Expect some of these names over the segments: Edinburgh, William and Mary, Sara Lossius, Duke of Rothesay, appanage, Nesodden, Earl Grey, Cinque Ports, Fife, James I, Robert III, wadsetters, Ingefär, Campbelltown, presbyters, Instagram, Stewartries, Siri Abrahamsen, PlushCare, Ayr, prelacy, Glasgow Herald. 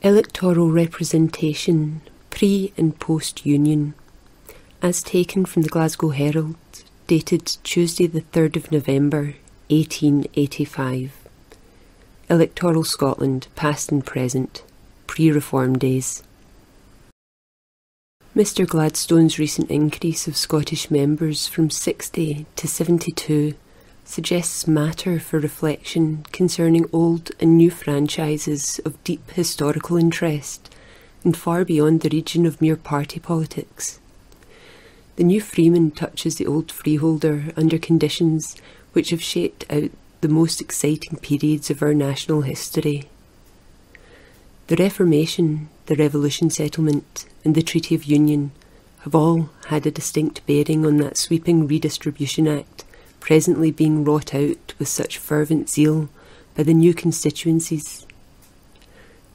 Electoral representation, pre- and post-union, as taken from the Glasgow Herald, dated Tuesday the 3rd of November, 1885. Electoral Scotland, past and present, pre-reform days. Mr Gladstone's recent increase of Scottish members from 60 to 72 suggests matter for reflection concerning old and new franchises of deep historical interest and far beyond the region of mere party politics. The new freeman touches the old freeholder under conditions which have shaped out the most exciting periods of our national history. The Reformation, the Revolution settlement and the Treaty of Union have all had a distinct bearing on that sweeping Redistribution Act presently being wrought out with such fervent zeal by the new constituencies.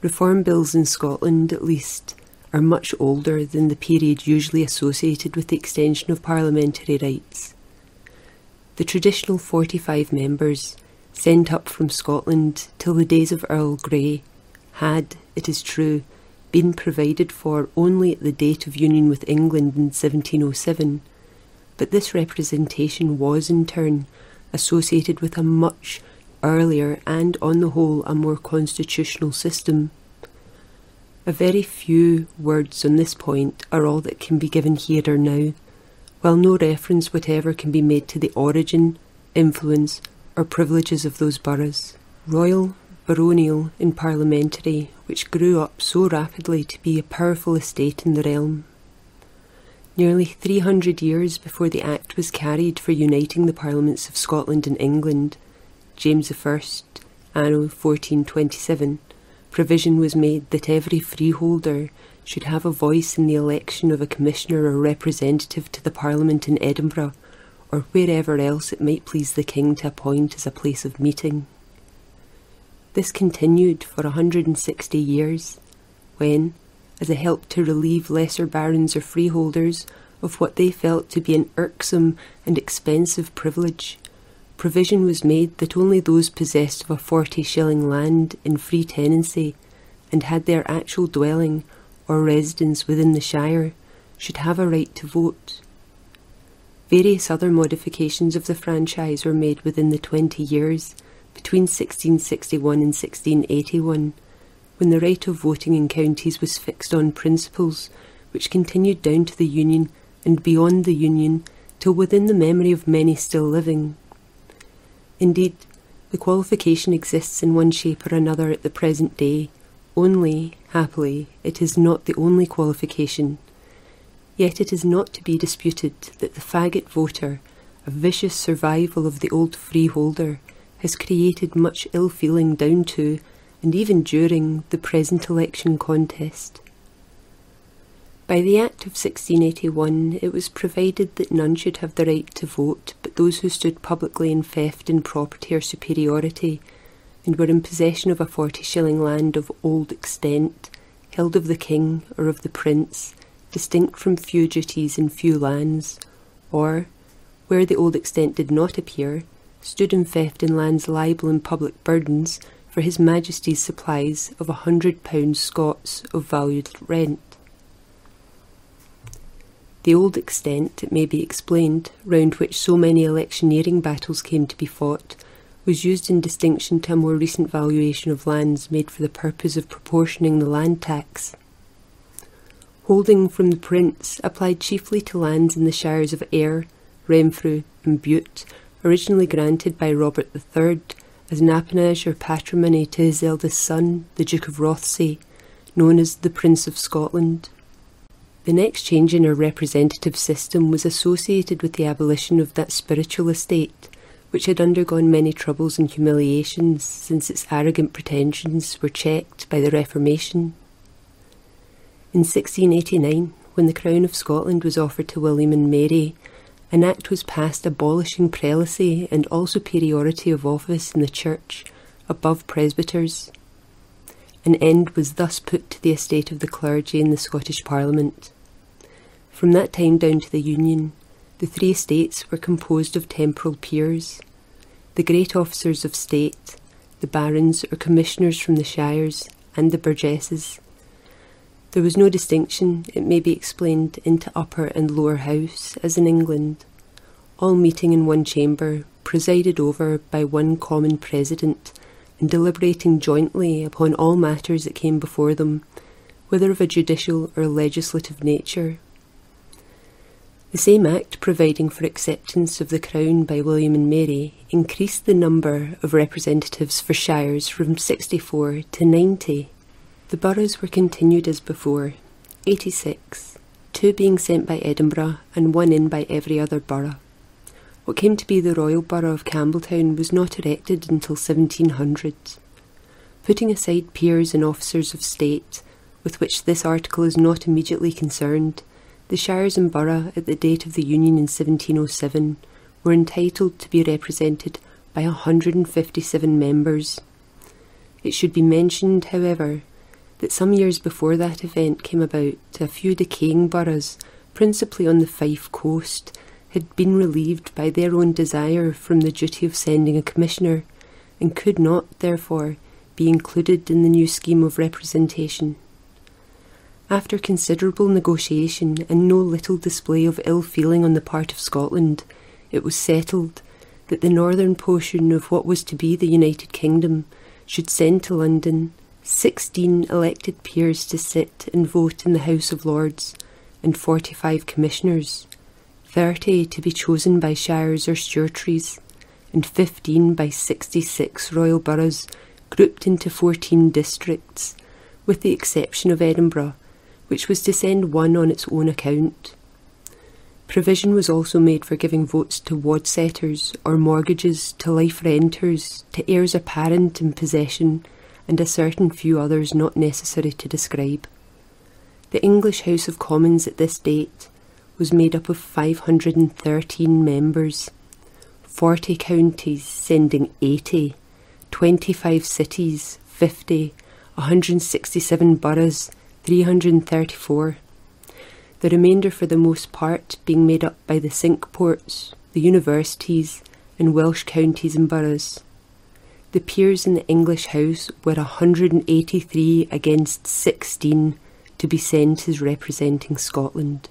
Reform bills in Scotland, at least, are much older than the period usually associated with the extension of parliamentary rights. The traditional 45 members, sent up from Scotland till the days of Earl Grey, had, it is true, been provided for only at the date of union with England in 1707, but this representation was in turn associated with a much earlier and, on the whole, a more constitutional system. A very few words on this point are all that can be given here or now, while no reference whatever can be made to the origin, influence or privileges of those boroughs, royal, baronial and parliamentary, which grew up so rapidly to be a powerful estate in the realm. Nearly 300 years before the Act was carried for uniting the Parliaments of Scotland and England, James I, anno 1427, provision was made that every freeholder should have a voice in the election of a commissioner or representative to the Parliament in Edinburgh, or wherever else it might please the King to appoint as a place of meeting. This continued for 160 years, when, as a help to relieve lesser barons or freeholders of what they felt to be an irksome and expensive privilege, provision was made that only those possessed of a 40-shilling land in free tenancy and had their actual dwelling or residence within the shire should have a right to vote. Various other modifications of the franchise were made within the 20 years between 1661 and 1681, when the right of voting in counties was fixed on principles which continued down to the Union and beyond the Union till within the memory of many still living. Indeed, the qualification exists in one shape or another at the present day, only, happily, it is not the only qualification. Yet it is not to be disputed that the faggot voter, a vicious survival of the old freeholder, has created much ill-feeling down to, and even during, the present election contest. By the Act of 1681 it was provided that none should have the right to vote but those who stood publicly in theft in property or superiority, and were in possession of a 40-shilling land of old extent, held of the King or of the Prince, distinct from few duties and few lands, or, where the old extent did not appear, stood in theft in lands liable in public burdens for His Majesty's supplies of £100 Scots of valued rent. The old extent, it may be explained, round which so many electioneering battles came to be fought, was used in distinction to a more recent valuation of lands made for the purpose of proportioning the land tax. Holding from the Prince applied chiefly to lands in the shires of Ayr, Renfrew and Bute, originally granted by Robert III as an appanage or patrimony to his eldest son, the Duke of Rothesay, known as the Prince of Scotland. The next change in our representative system was associated with the abolition of that spiritual estate, which had undergone many troubles and humiliations since its arrogant pretensions were checked by the Reformation. In 1689, when the Crown of Scotland was offered to William and Mary, an Act was passed abolishing prelacy and all superiority of office in the Church above presbyters. An end was thus put to the estate of the clergy in the Scottish Parliament. From that time down to the Union, the three estates were composed of temporal peers. The great officers of state, the barons or commissioners from the shires, and the burgesses. There was no distinction, it may be explained, into upper and lower house, as in England, all meeting in one chamber, presided over by one common president, and deliberating jointly upon all matters that came before them, whether of a judicial or legislative nature. The same Act providing for acceptance of the Crown by William and Mary increased the number of representatives for shires from 64 to 90. The boroughs were continued as before, 86, 2 being sent by Edinburgh and 1 in by every other borough. What came to be the royal borough of Campbelltown was not erected until 1700. Putting aside peers and officers of state, with which this article is not immediately concerned, the shires and borough at the date of the Union in 1707 were entitled to be represented by 157 members. It should be mentioned, however, that some years before that event came about, a few decaying boroughs, principally on the Fife coast, had been relieved by their own desire from the duty of sending a commissioner, and could not, therefore, be included in the new scheme of representation. After considerable negotiation and no little display of ill-feeling on the part of Scotland, it was settled that the northern portion of what was to be the United Kingdom should send to London 16 elected peers to sit and vote in the House of Lords, and 45 commissioners, 30 to be chosen by shires or stewartries, and 15 by 66 royal boroughs grouped into 14 districts, with the exception of Edinburgh, which was to send 1 on its own account. Provision was also made for giving votes to wadsetters or mortgages, to life renters, to heirs apparent in possession, and a certain few others not necessary to describe. The English House of Commons at this date was made up of 513 members, 40 counties sending 80, 25 cities, 50, 167 boroughs, 334. The remainder for the most part being made up by the Cinque Ports, the universities, and Welsh counties and boroughs. The peers in the English House were 183 against 16 to be sent as representing Scotland.